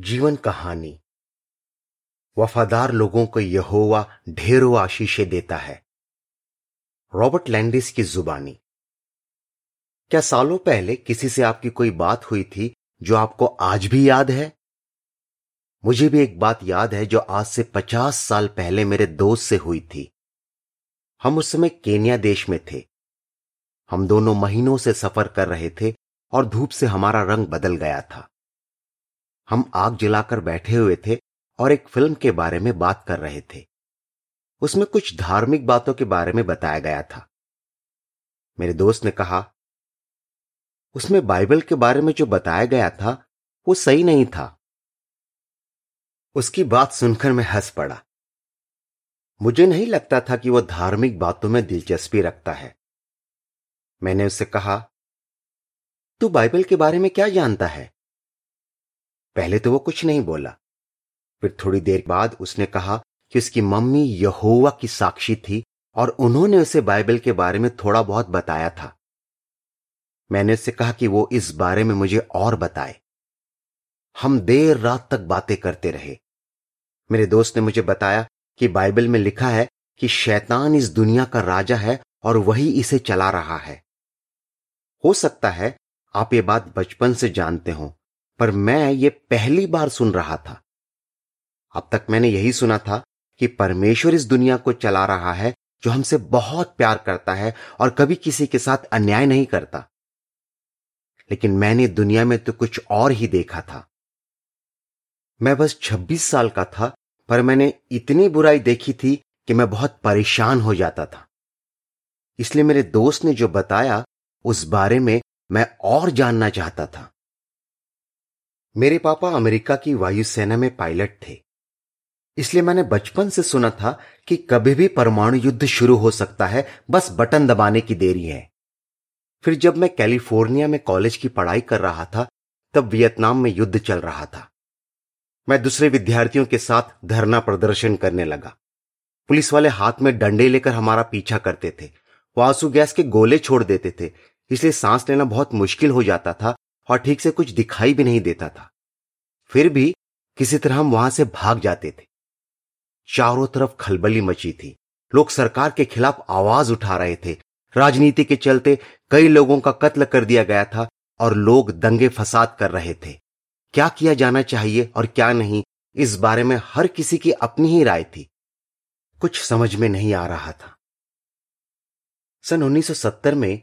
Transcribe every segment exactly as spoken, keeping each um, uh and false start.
जीवन कहानी। वफादार लोगों को यहोवा ढेरों आशीषें देता है। रॉबर्ट लैंडिस की जुबानी। क्या सालों पहले किसी से आपकी कोई बात हुई थी जो आपको आज भी याद है? मुझे भी एक बात याद है जो आज से पचास साल पहले मेरे दोस्त से हुई थी। हम उस समय केन्या देश में थे। हम दोनों महीनों से सफर कर रहे थे और धूप से हमारा रंग बदल गया था। हम आग जलाकर बैठे हुए थे और एक फिल्म के बारे में बात कर रहे थे। उसमें कुछ धार्मिक बातों के बारे में बताया गया था। मेरे दोस्त ने कहा, उसमें बाइबल के बारे में जो बताया गया था वो सही नहीं था। उसकी बात सुनकर मैं हंस पड़ा। मुझे नहीं लगता था कि वह धार्मिक बातों में दिलचस्पी रखता है। मैंने उससे कहा, तू बाइबल के बारे में क्या जानता है? पहले तो वो कुछ नहीं बोला। फिर थोड़ी देर बाद उसने कहा कि उसकी मम्मी यहोवा की साक्षी थी और उन्होंने उसे बाइबल के बारे में थोड़ा बहुत बताया था। मैंने उससे कहा कि वो इस बारे में मुझे और बताए। हम देर रात तक बातें करते रहे। मेरे दोस्त ने मुझे बताया कि बाइबल में लिखा है कि शैतान इस दुनिया का राजा है और वही इसे चला रहा है। हो सकता है आप ये बात बचपन से जानते हो, पर मैं ये पहली बार सुन रहा था। अब तक मैंने यही सुना था कि परमेश्वर इस दुनिया को चला रहा है जो हमसे बहुत प्यार करता है और कभी किसी के साथ अन्याय नहीं करता। लेकिन मैंने दुनिया में तो कुछ और ही देखा था। मैं बस छब्बीस साल का था, पर मैंने इतनी बुराई देखी थी कि मैं बहुत परेशान हो जाता था। इसलिए मेरे दोस्त ने जो बताया उस बारे में मैं और जानना चाहता था। मेरे पापा अमेरिका की वायुसेना में पायलट थे, इसलिए मैंने बचपन से सुना था कि कभी भी परमाणु युद्ध शुरू हो सकता है, बस बटन दबाने की देरी है। फिर जब मैं कैलिफोर्निया में कॉलेज की पढ़ाई कर रहा था, तब वियतनाम में युद्ध चल रहा था। मैं दूसरे विद्यार्थियों के साथ धरना प्रदर्शन करने लगा। पुलिस वाले हाथ में डंडे लेकर हमारा पीछा करते थे। वो आंसू गैस के गोले छोड़ देते थे, इसलिए सांस लेना बहुत मुश्किल हो जाता था और ठीक से कुछ दिखाई भी नहीं देता था। फिर भी किसी तरह हम वहां से भाग जाते थे। चारों तरफ खलबली मची थी। लोग सरकार के खिलाफ आवाज उठा रहे थे। राजनीति के चलते कई लोगों का कत्ल कर दिया गया था और लोग दंगे फसाद कर रहे थे। क्या किया जाना चाहिए और क्या नहीं, इस बारे में हर किसी की अपनी ही राय थी। कुछ समझ में नहीं आ रहा था। सन उन्नीस सौ सत्तर में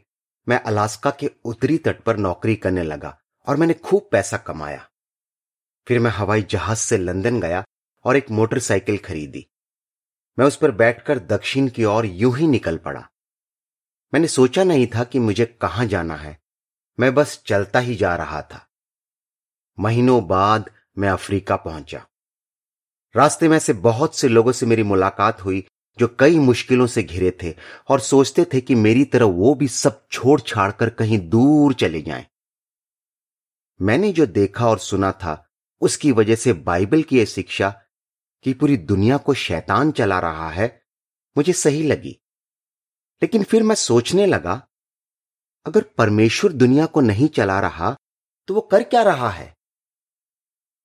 मैं अलास्का के उत्तरी तट पर नौकरी करने लगा और मैंने खूब पैसा कमाया। फिर मैं हवाई जहाज से लंदन गया और एक मोटरसाइकिल खरीदी। मैं उस पर बैठकर दक्षिण की ओर यूं ही निकल पड़ा। मैंने सोचा नहीं था कि मुझे कहां जाना है। मैं बस चलता ही जा रहा था। महीनों बाद मैं अफ्रीका पहुंचा। रास्ते में से बहुत से लोगों से मेरी मुलाकात हुई जो कई मुश्किलों से घिरे थे और सोचते थे कि मेरी तरह वो भी सब छोड़ छाड़ कर कहीं दूर चले जाएं। मैंने जो देखा और सुना था उसकी वजह से बाइबल की यह शिक्षा कि पूरी दुनिया को शैतान चला रहा है मुझे सही लगी। लेकिन फिर मैं सोचने लगा, अगर परमेश्वर दुनिया को नहीं चला रहा तो वो कर क्या रहा है?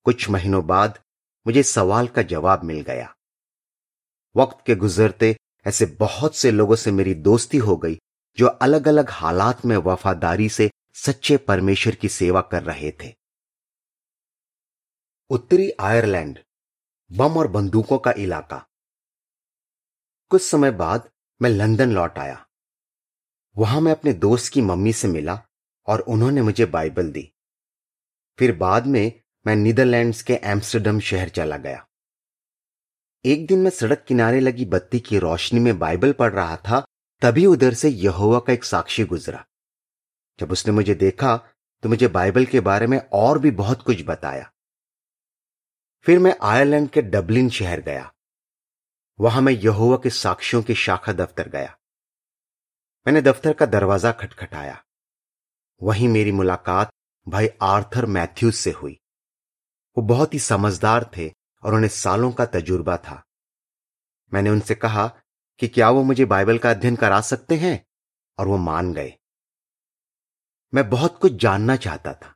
कुछ महीनों बाद मुझे सवाल का जवाब मिल गया। वक्त के गुजरते ऐसे बहुत से लोगों से मेरी दोस्ती हो गई जो अलग अलग हालात में वफादारी से सच्चे परमेश्वर की सेवा कर रहे थे। उत्तरी आयरलैंड, बम और बंदूकों का इलाका। कुछ समय बाद मैं लंदन लौट आया। वहां मैं अपने दोस्त की मम्मी से मिला और उन्होंने मुझे बाइबल दी। फिर बाद में मैं नीदरलैंड्स के एम्स्टर्डम शहर चला गया। एक दिन मैं सड़क किनारे लगी बत्ती की रोशनी में बाइबल पढ़ रहा था, तभी उधर से यहोवा का एक साक्षी गुजरा। जब उसने मुझे देखा तो मुझे बाइबल के बारे में और भी बहुत कुछ बताया। फिर मैं आयरलैंड के डबलिन शहर गया। वहां मैं यहोवा के साक्षियों की शाखा दफ्तर गया। मैंने दफ्तर का दरवाजा खटखटाया। वहीं मेरी मुलाकात भाई आर्थर मैथ्यूज से हुई। वो बहुत ही समझदार थे और उन्हें सालों का तजुर्बा था। मैंने उनसे कहा कि क्या वो मुझे बाइबल का अध्ययन करा सकते हैं, और वो मान गए। मैं बहुत कुछ जानना चाहता था,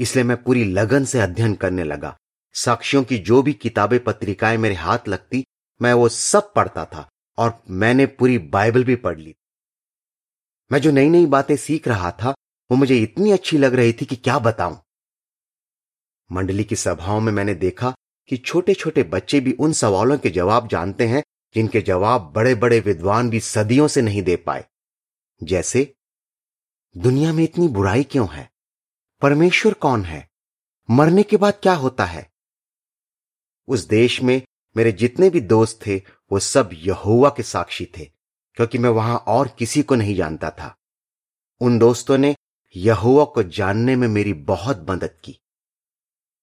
इसलिए मैं पूरी लगन से अध्ययन करने लगा साक्षियों की जो भी किताबें पत्रिकाएं मेरे हाथ लगती मैं वो सब पढ़ता था और मैंने पूरी बाइबल भी पढ़ ली। मैं जो नई नई बातें सीख रहा था वो मुझे इतनी अच्छी लग रही थी कि क्या बताऊं। मंडली की सभाओं में मैंने देखा कि छोटे छोटे बच्चे भी उन सवालों के जवाब जानते हैं जिनके जवाब बड़े बड़े विद्वान भी सदियों से नहीं दे पाए, जैसे दुनिया में इतनी बुराई क्यों है, परमेश्वर कौन है, मरने के बाद क्या होता है। उस देश में मेरे जितने भी दोस्त थे वो सब यहोवा के साक्षी थे क्योंकि मैं वहां और किसी को नहीं जानता था। उन दोस्तों ने यहोवा को जानने में मेरी बहुत मदद की।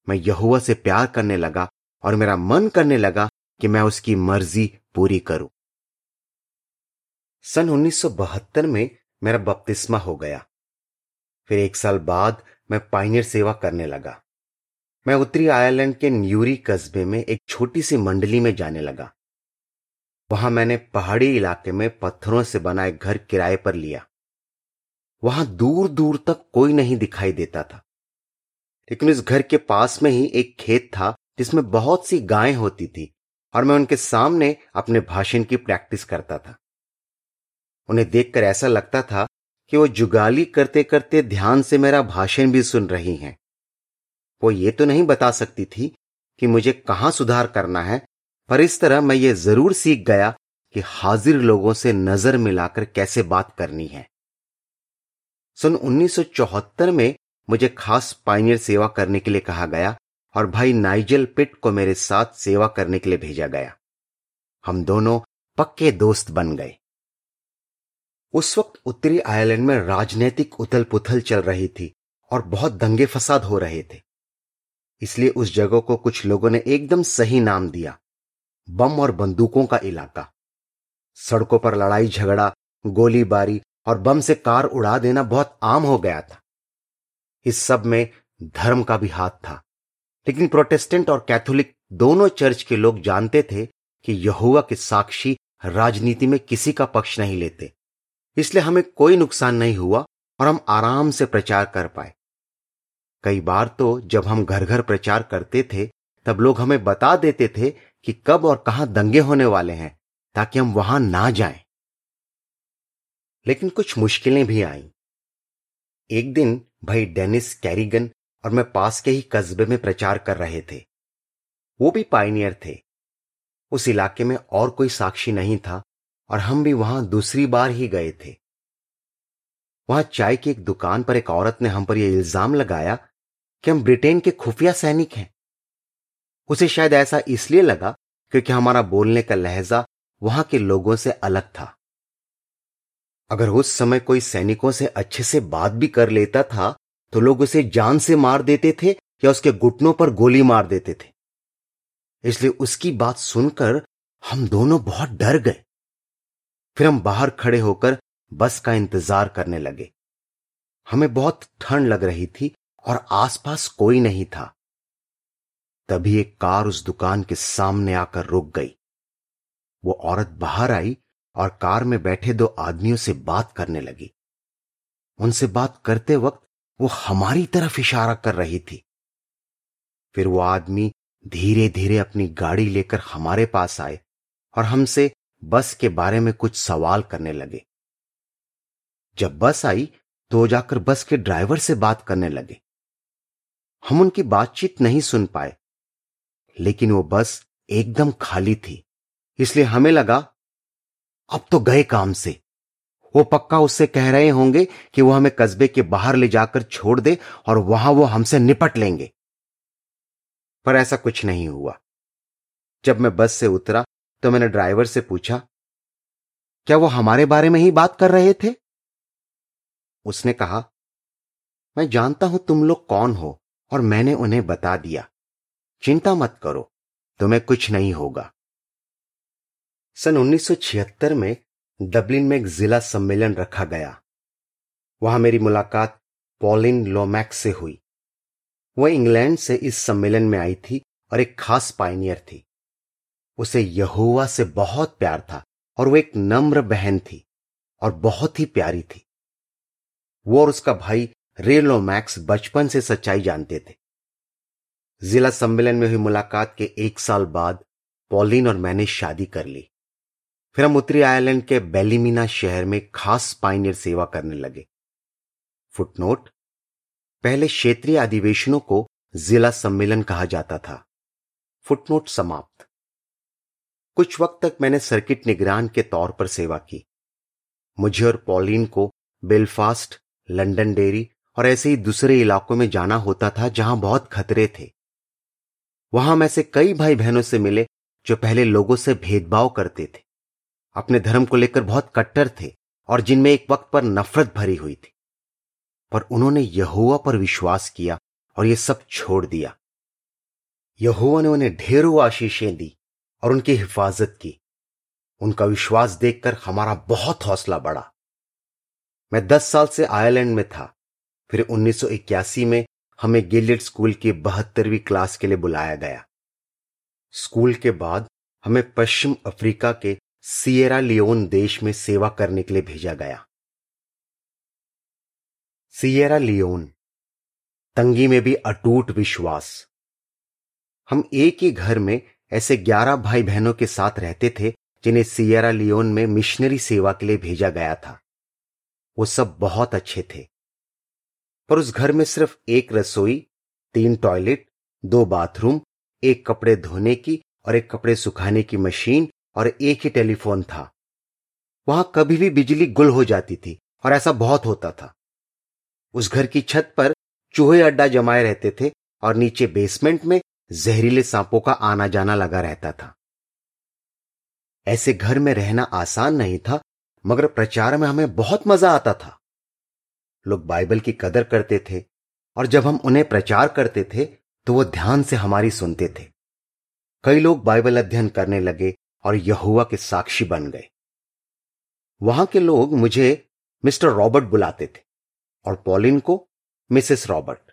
मैं यहोवा से प्यार करने लगा और मेरा मन करने लगा कि मैं उसकी मर्जी पूरी करूं। सन उन्नीस सौ बहत्तर में मेरा बपतिस्मा हो गया। फिर एक साल बाद मैं पायनियर सेवा करने लगा। मैं उत्तरी आयरलैंड के न्यूरी कस्बे में एक छोटी सी मंडली में जाने लगा। वहां मैंने पहाड़ी इलाके में पत्थरों से बना एक घर किराए पर लिया। वहां दूर दूर तक कोई नहीं दिखाई देता था, लेकिन उस घर के पास में ही एक खेत था जिसमें बहुत सी गायें होती थी और मैं उनके सामने अपने भाषण की प्रैक्टिस करता था। उन्हें देखकर ऐसा लगता था कि वो जुगाली करते करते ध्यान से मेरा भाषण भी सुन रही हैं। वो ये तो नहीं बता सकती थी कि मुझे कहाँ सुधार करना है, पर इस तरह मैं ये जरूर सीख गया कि हाजिर लोगों से नजर मिलाकर कैसे बात करनी है। सन उन्नीस सौ चौहत्तर में मुझे खास पायनियर सेवा करने के लिए कहा गया और भाई नाइजल पिट को मेरे साथ सेवा करने के लिए भेजा गया। हम दोनों पक्के दोस्त बन गए। उस वक्त उत्तरी आयरलैंड में राजनीतिक उथल पुथल चल रही थी और बहुत दंगे फसाद हो रहे थे, इसलिए उस जगह को कुछ लोगों ने एकदम सही नाम दिया, बम और बंदूकों का इलाका। सड़कों पर लड़ाई झगड़ा, गोलीबारी और बम से कार उड़ा देना बहुत आम हो गया था। इस सब में धर्म का भी हाथ था, लेकिन प्रोटेस्टेंट और कैथोलिक दोनों चर्च के लोग जानते थे कि यहोवा के साक्षी राजनीति में किसी का पक्ष नहीं लेते, इसलिए हमें कोई नुकसान नहीं हुआ और हम आराम से प्रचार कर पाए। कई बार तो जब हम घर घर प्रचार करते थे तब लोग हमें बता देते थे कि कब और कहां दंगे होने वाले हैं ताकि हम वहां ना जाएं। लेकिन कुछ मुश्किलें भी आईं। एक दिन भाई डेनिस कैरिगन और मैं पास के ही कस्बे में प्रचार कर रहे थे। वो भी पायनियर थे। उस इलाके में और कोई साक्षी नहीं था और हम भी वहां दूसरी बार ही गए थे। वहां चाय की एक दुकान पर एक औरत ने हम पर यह इल्जाम लगाया कि हम ब्रिटेन के खुफिया सैनिक हैं। उसे शायद ऐसा इसलिए लगा क्योंकि हमारा बोलने का लहजा वहां के लोगों से अलग था। अगर उस समय कोई सैनिकों से अच्छे से बात भी कर लेता था तो लोग उसे जान से मार देते थे या उसके घुटनों पर गोली मार देते थे। इसलिए उसकी बात सुनकर हम दोनों बहुत डर गए। फिर हम बाहर खड़े होकर बस का इंतजार करने लगे। हमें बहुत ठंड लग रही थी और आसपास कोई नहीं था। तभी एक कार उस दुकान के सामने आकर रुक गई। वो औरत बाहर आई और कार में बैठे दो आदमियों से बात करने लगी। उनसे बात करते वक्त वो हमारी तरफ इशारा कर रही थी। फिर वो आदमी धीरे धीरे अपनी गाड़ी लेकर हमारे पास आए और हमसे बस के बारे में कुछ सवाल करने लगे। जब बस आई तो वो जाकर बस के ड्राइवर से बात करने लगे। हम उनकी बातचीत नहीं सुन पाए, लेकिन वो बस एकदम खाली थी, इसलिए हमें लगा अब तो गए काम से। वो पक्का उससे कह रहे होंगे कि वो हमें कस्बे के बाहर ले जाकर छोड़ दे और वहां वो हमसे निपट लेंगे, पर ऐसा कुछ नहीं हुआ। जब मैं बस से उतरा तो मैंने ड्राइवर से पूछा, क्या वो हमारे बारे में ही बात कर रहे थे? उसने कहा, मैं जानता हूं तुम लोग कौन हो और मैंने उन्हें बता दिया, चिंता मत करो, तुम्हें कुछ नहीं होगा। सन उन्नीस सौ छिहत्तर में डबलिन में एक जिला सम्मेलन रखा गया। वहां मेरी मुलाकात पॉलिन लोमैक्स से हुई। वह इंग्लैंड से इस सम्मेलन में आई थी और एक खास पायनियर थी। उसे यहोवा से बहुत प्यार था और वह एक नम्र बहन थी और बहुत ही प्यारी थी। वो और उसका भाई रे लोमैक्स बचपन से सच्चाई जानते थे। जिला सम्मेलन में हुई मुलाकात के एक साल बाद पॉलिन और मैंने शादी कर ली। फिर हम उत्तरी आयरलैंड के बेलिमिना शहर में खास पायनियर सेवा करने लगे। फुटनोट, पहले क्षेत्रीय अधिवेशनों को जिला सम्मेलन कहा जाता था। फुटनोट समाप्त। कुछ वक्त तक मैंने सर्किट निगरान के तौर पर सेवा की। मुझे और पॉलिन को बेलफास्ट, लंदन डेरी और ऐसे ही दूसरे इलाकों में जाना होता था जहां बहुत खतरे थे। वहां हम ऐसे कई भाई बहनों से मिले जो पहले लोगों से भेदभाव करते थे, अपने धर्म को लेकर बहुत कट्टर थे और जिनमें एक वक्त पर नफरत भरी हुई थी, पर उन्होंने यहोवा पर विश्वास किया और ये सब छोड़ दिया। यहोवा ने उन्हें ढेरों आशीषें दी और उनकी हिफाजत की। उनका विश्वास देखकर हमारा बहुत हौसला बढ़ा। मैं दस साल से आयरलैंड में था। फिर उन्नीस सौ इक्यासी में हमें गिलेट स्कूल की बहत्तरवीं क्लास के लिए बुलाया गया। स्कूल के बाद हमें पश्चिम अफ्रीका के सिएरा लियोन देश में सेवा करने के लिए भेजा गया। सिएरा लियोन, तंगी में भी अटूट विश्वास। हम एक ही घर में ऐसे ग्यारह भाई बहनों के साथ रहते थे जिन्हें सिएरा लियोन में मिशनरी सेवा के लिए भेजा गया था। वो सब बहुत अच्छे थे, पर उस घर में सिर्फ एक रसोई, तीन टॉयलेट, दो बाथरूम, एक कपड़े धोने की और एक कपड़े सुखाने की मशीन और एक ही टेलीफोन था। वहां कभी भी बिजली गुल हो जाती थी और ऐसा बहुत होता था। उस घर की छत पर चूहे अड्डा जमाए रहते थे और नीचे बेसमेंट में जहरीले सांपों का आना जाना लगा रहता था। ऐसे घर में रहना आसान नहीं था, मगर प्रचार में हमें बहुत मजा आता था। लोग बाइबल की कदर करते थे और जब हम उन्हें प्रचार करते थे तो वो ध्यान से हमारी सुनते थे। कई लोग बाइबल अध्ययन करने लगे और यहोवा के साक्षी बन गए। वहां के लोग मुझे मिस्टर रॉबर्ट बुलाते थे और पॉलिन को मिसेस रॉबर्ट।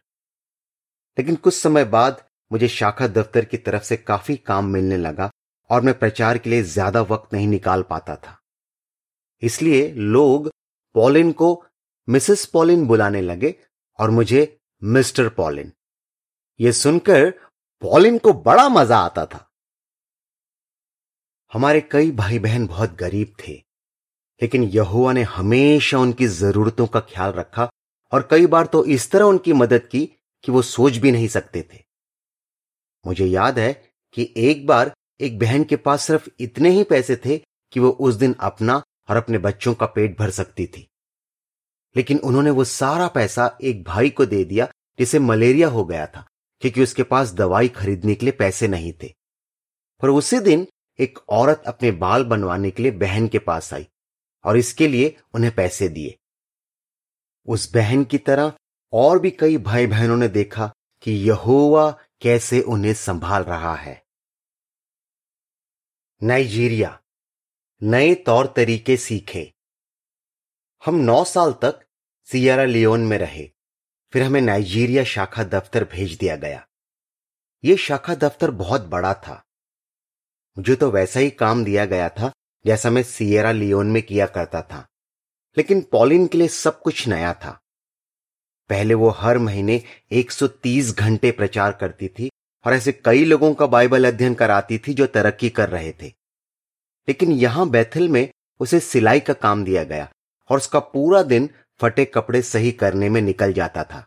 लेकिन कुछ समय बाद मुझे शाखा दफ्तर की तरफ से काफी काम मिलने लगा और मैं प्रचार के लिए ज्यादा वक्त नहीं निकाल पाता था। इसलिए लोग पॉलिन को मिसेस पॉलिन बुलाने लगे और मुझे मिस्टर पॉलिन। यह सुनकर पॉलिन को बड़ा मजा आता था। हमारे कई भाई बहन बहुत गरीब थे, लेकिन यहोवा ने हमेशा उनकी जरूरतों का ख्याल रखा और कई बार तो इस तरह उनकी मदद की कि वो सोच भी नहीं सकते थे। मुझे याद है कि एक बार एक बहन के पास सिर्फ इतने ही पैसे थे कि वो उस दिन अपना और अपने बच्चों का पेट भर सकती थी, लेकिन उन्होंने वो सारा पैसा एक भाई को दे दिया जिसे मलेरिया हो गया था, क्योंकि उसके पास दवाई खरीदने के लिए पैसे नहीं थे। पर उसी दिन एक औरत अपने बाल बनवाने के लिए बहन के पास आई और इसके लिए उन्हें पैसे दिए। उस बहन की तरह और भी कई भाई बहनों ने देखा कि यहोवा कैसे उन्हें संभाल रहा है। नाइजीरिया, नए तौर तरीके सीखे। हम नौ साल तक सिएरा लियोन में रहे, फिर हमें नाइजीरिया शाखा दफ्तर भेज दिया गया। यह शाखा दफ्तर बहुत बड़ा था। मुझे तो वैसा ही काम दिया गया था जैसा मैं सिएरा लियोन में किया करता था, लेकिन पॉलिन के लिए सब कुछ नया था। पहले वो हर महीने एक सौ तीस घंटे प्रचार करती थी और ऐसे कई लोगों का बाइबल अध्ययन कराती थी जो तरक्की कर रहे थे, लेकिन यहां बैथल में उसे सिलाई का काम दिया गया और उसका पूरा दिन फटे कपड़े सही करने में निकल जाता था।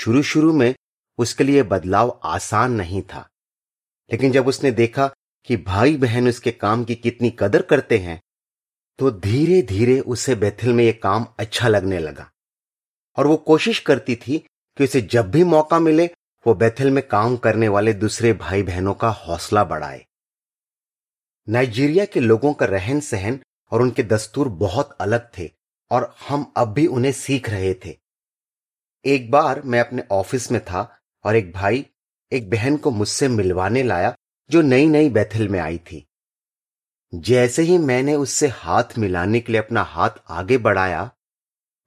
शुरू शुरू में उसके लिए बदलाव आसान नहीं था, लेकिन जब उसने देखा कि भाई बहन उसके काम की कितनी कदर करते हैं तो धीरे धीरे उसे बैथल में यह काम अच्छा लगने लगा और वो कोशिश करती थी कि उसे जब भी मौका मिले वो बैथल में काम करने वाले दूसरे भाई बहनों का हौसला बढ़ाए। नाइजीरिया के लोगों का रहन सहन और उनके दस्तूर बहुत अलग थे और हम अब भी उन्हें सीख रहे थे। एक बार मैं अपने ऑफिस में था और एक भाई एक बहन को मुझसे मिलवाने लाया जो नई नई बैथल में आई थी। जैसे ही मैंने उससे हाथ मिलाने के लिए अपना हाथ आगे बढ़ाया,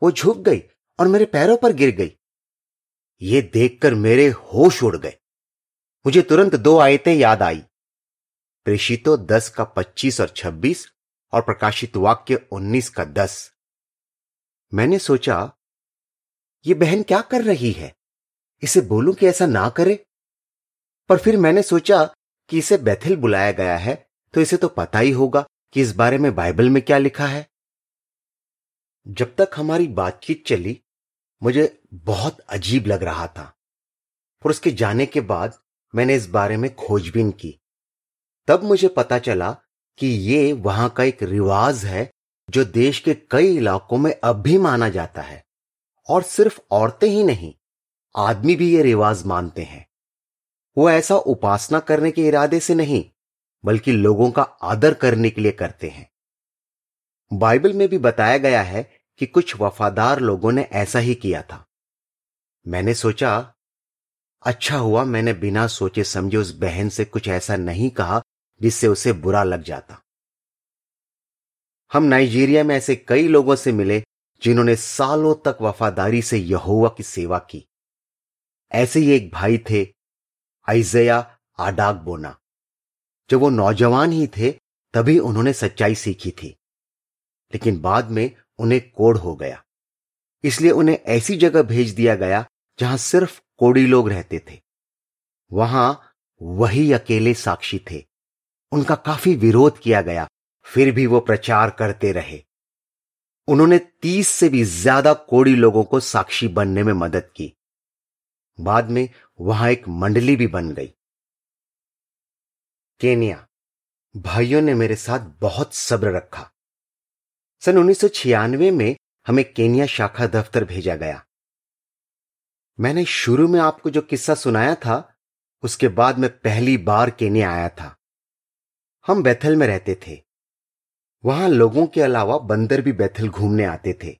वो झुक गई और मेरे पैरों पर गिर गई। ये देखकर मेरे होश उड़ गए। मुझे तुरंत दो आयतें याद आई, प्रेषितो दस का पच्चीस और छब्बीस और प्रकाशित वाक्य उन्नीस का दस। मैंने सोचा, ये बहन क्या कर रही है? इसे बोलूं कि ऐसा ना करे? पर फिर मैंने सोचा कि इसे बेथेल बुलाया गया है तो इसे तो पता ही होगा कि इस बारे में बाइबल में क्या लिखा है। जब तक हमारी बातचीत चली मुझे बहुत अजीब लग रहा था, और उसके जाने के बाद मैंने इस बारे में खोजबीन की। तब मुझे पता चला कि ये वहां का एक रिवाज है जो देश के कई इलाकों में अब भी माना जाता है, और सिर्फ औरतें ही नहीं, आदमी भी ये रिवाज मानते हैं। वो ऐसा उपासना करने के इरादे से नहीं बल्कि लोगों का आदर करने के लिए करते हैं। बाइबल में भी बताया गया है कि कुछ वफादार लोगों ने ऐसा ही किया था। मैंने सोचा अच्छा हुआ मैंने बिना सोचे समझे उस बहन से कुछ ऐसा नहीं कहा जिससे उसे बुरा लग जाता। हम नाइजीरिया में ऐसे कई लोगों से मिले जिन्होंने सालों तक वफादारी से यहोवा की सेवा की। ऐसे ही एक भाई थे आइज़ेया आडाग बोना। जब वो नौजवान ही थे तभी उन्होंने सच्चाई सीखी थी, लेकिन बाद में उन्हें कोढ़ हो गया, इसलिए उन्हें ऐसी जगह भेज दिया गया जहां सिर्फ कोढ़ी लोग रहते थे। वहां वही अकेले साक्षी थे। उनका काफी विरोध किया गया, फिर भी वो प्रचार करते रहे। उन्होंने तीस से भी ज्यादा कोढ़ी लोगों को साक्षी बनने में मदद की। बाद में वहां एक मंडली भी बन गई। केन्या भाइयों ने मेरे साथ बहुत सब्र रखा। सन उन्नीस सौ छियानवे में हमें केन्या शाखा दफ्तर भेजा गया। मैंने शुरू में आपको जो किस्सा सुनाया था उसके बाद मैं पहली बार केन्या आया था। हम बेथेल में रहते थे। वहां लोगों के अलावा बंदर भी बेथेल घूमने आते थे।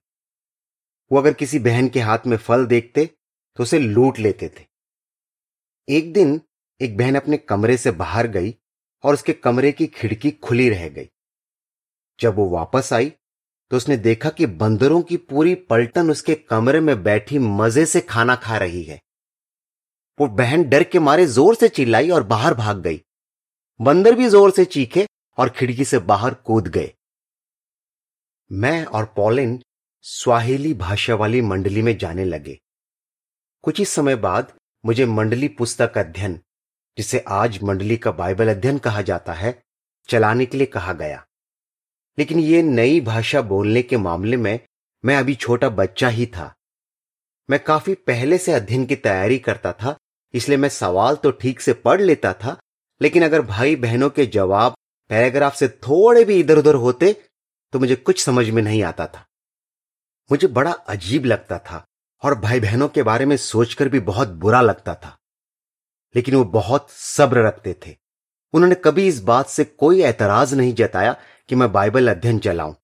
वो अगर किसी बहन के हाथ में फल देखते तो उसे लूट लेते थे। एक दिन एक बहन अपने कमरे से बाहर गई और उसके कमरे की खिड़की खुली रह गई। जब वो वापस आई तो उसने देखा कि बंदरों की पूरी पलटन उसके कमरे में बैठी मजे से खाना खा रही है। वो बहन डर के मारे जोर से चिल्लाई और बाहर भाग गई। बंदर भी जोर से चीखे और खिड़की से बाहर कूद गए। मैं और पॉलिन स्वाहिली भाषा वाली मंडली में जाने लगे। कुछ ही समय बाद मुझे मंडली पुस्तक अध्ययन, जिसे आज मंडली का बाइबल अध्ययन कहा जाता है, चलाने के लिए कहा गया। लेकिन ये नई भाषा बोलने के मामले में मैं अभी छोटा बच्चा ही था। मैं काफी पहले से अध्ययन की तैयारी करता था, इसलिए मैं सवाल तो ठीक से पढ़ लेता था, लेकिन अगर भाई बहनों के जवाब पैराग्राफ से थोड़े भी इधर उधर होते तो मुझे कुछ समझ में नहीं आता था। मुझे बड़ा अजीब लगता था और भाई बहनों के बारे में सोचकर भी बहुत बुरा लगता था। लेकिन वो बहुत सब्र रखते थे। उन्होंने कभी इस बात से कोई एतराज नहीं जताया कि मैं बाइबल अध्ययन चलाऊं।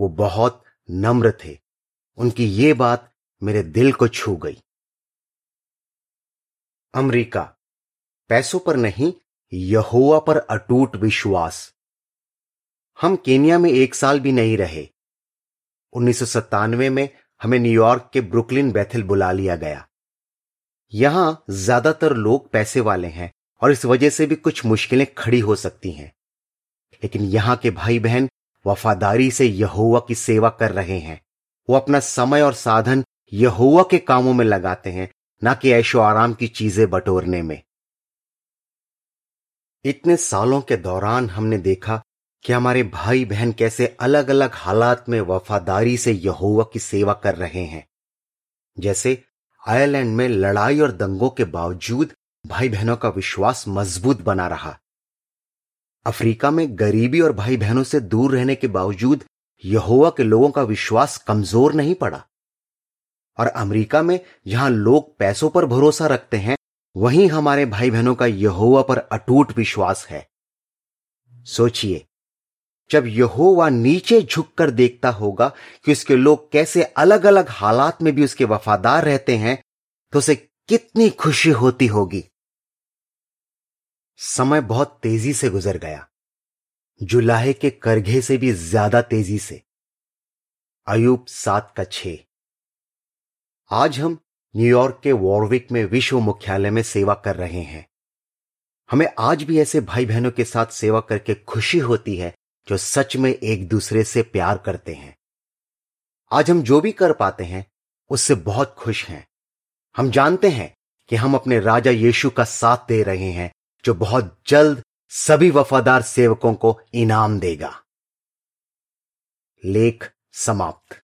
वो बहुत नम्र थे। उनकी ये बात मेरे दिल को छू गई। अमेरिका, पैसों पर नहीं, यहोवा पर अटूट विश्वास। हम केन्या में एक साल भी नहीं रहे। उन्नीस सौ सत्तानवे में हमें न्यूयॉर्क के ब्रुकलिन बेथेल बुला लिया गया। यहां ज्यादातर लोग पैसे वाले हैं और इस वजह से भी कुछ मुश्किलें खड़ी हो सकती हैं, लेकिन यहां के भाई बहन वफादारी से यहोवा की सेवा कर रहे हैं। वो अपना समय और साधन यहोवा के कामों में लगाते हैं, ना कि ऐशो आराम की चीजें बटोरने में। इतने सालों के दौरान हमने देखा कि हमारे भाई बहन कैसे अलग अलग हालात में वफादारी से यहोवा की सेवा कर रहे हैं। जैसे आयरलैंड में लड़ाई और दंगों के बावजूद भाई बहनों का विश्वास मजबूत बना रहा। अफ्रीका में गरीबी और भाई बहनों से दूर रहने के बावजूद यहोवा के लोगों का विश्वास कमजोर नहीं पड़ा। और अमेरिका में जहां लोग पैसों पर भरोसा रखते हैं, वहीं हमारे भाई बहनों का यहोवा पर अटूट विश्वास है। सोचिए, जब यहोवा नीचे झुककर देखता होगा कि उसके लोग कैसे अलग अलग हालात में भी उसके वफादार रहते हैं, तो उसे कितनी खुशी होती होगी। समय बहुत तेजी से गुजर गया, जुलाहे के करघे से भी ज्यादा तेजी से। अयूब सात का छह। आज हम न्यूयॉर्क के वॉर्विक में विश्व मुख्यालय में सेवा कर रहे हैं। हमें आज भी ऐसे भाई बहनों के साथ सेवा करके खुशी होती है जो सच में एक दूसरे से प्यार करते हैं। आज हम जो भी कर पाते हैं उससे बहुत खुश हैं। हम जानते हैं कि हम अपने राजा यीशु का साथ दे रहे हैं, जो बहुत जल्द सभी वफादार सेवकों को इनाम देगा। लेख समाप्त।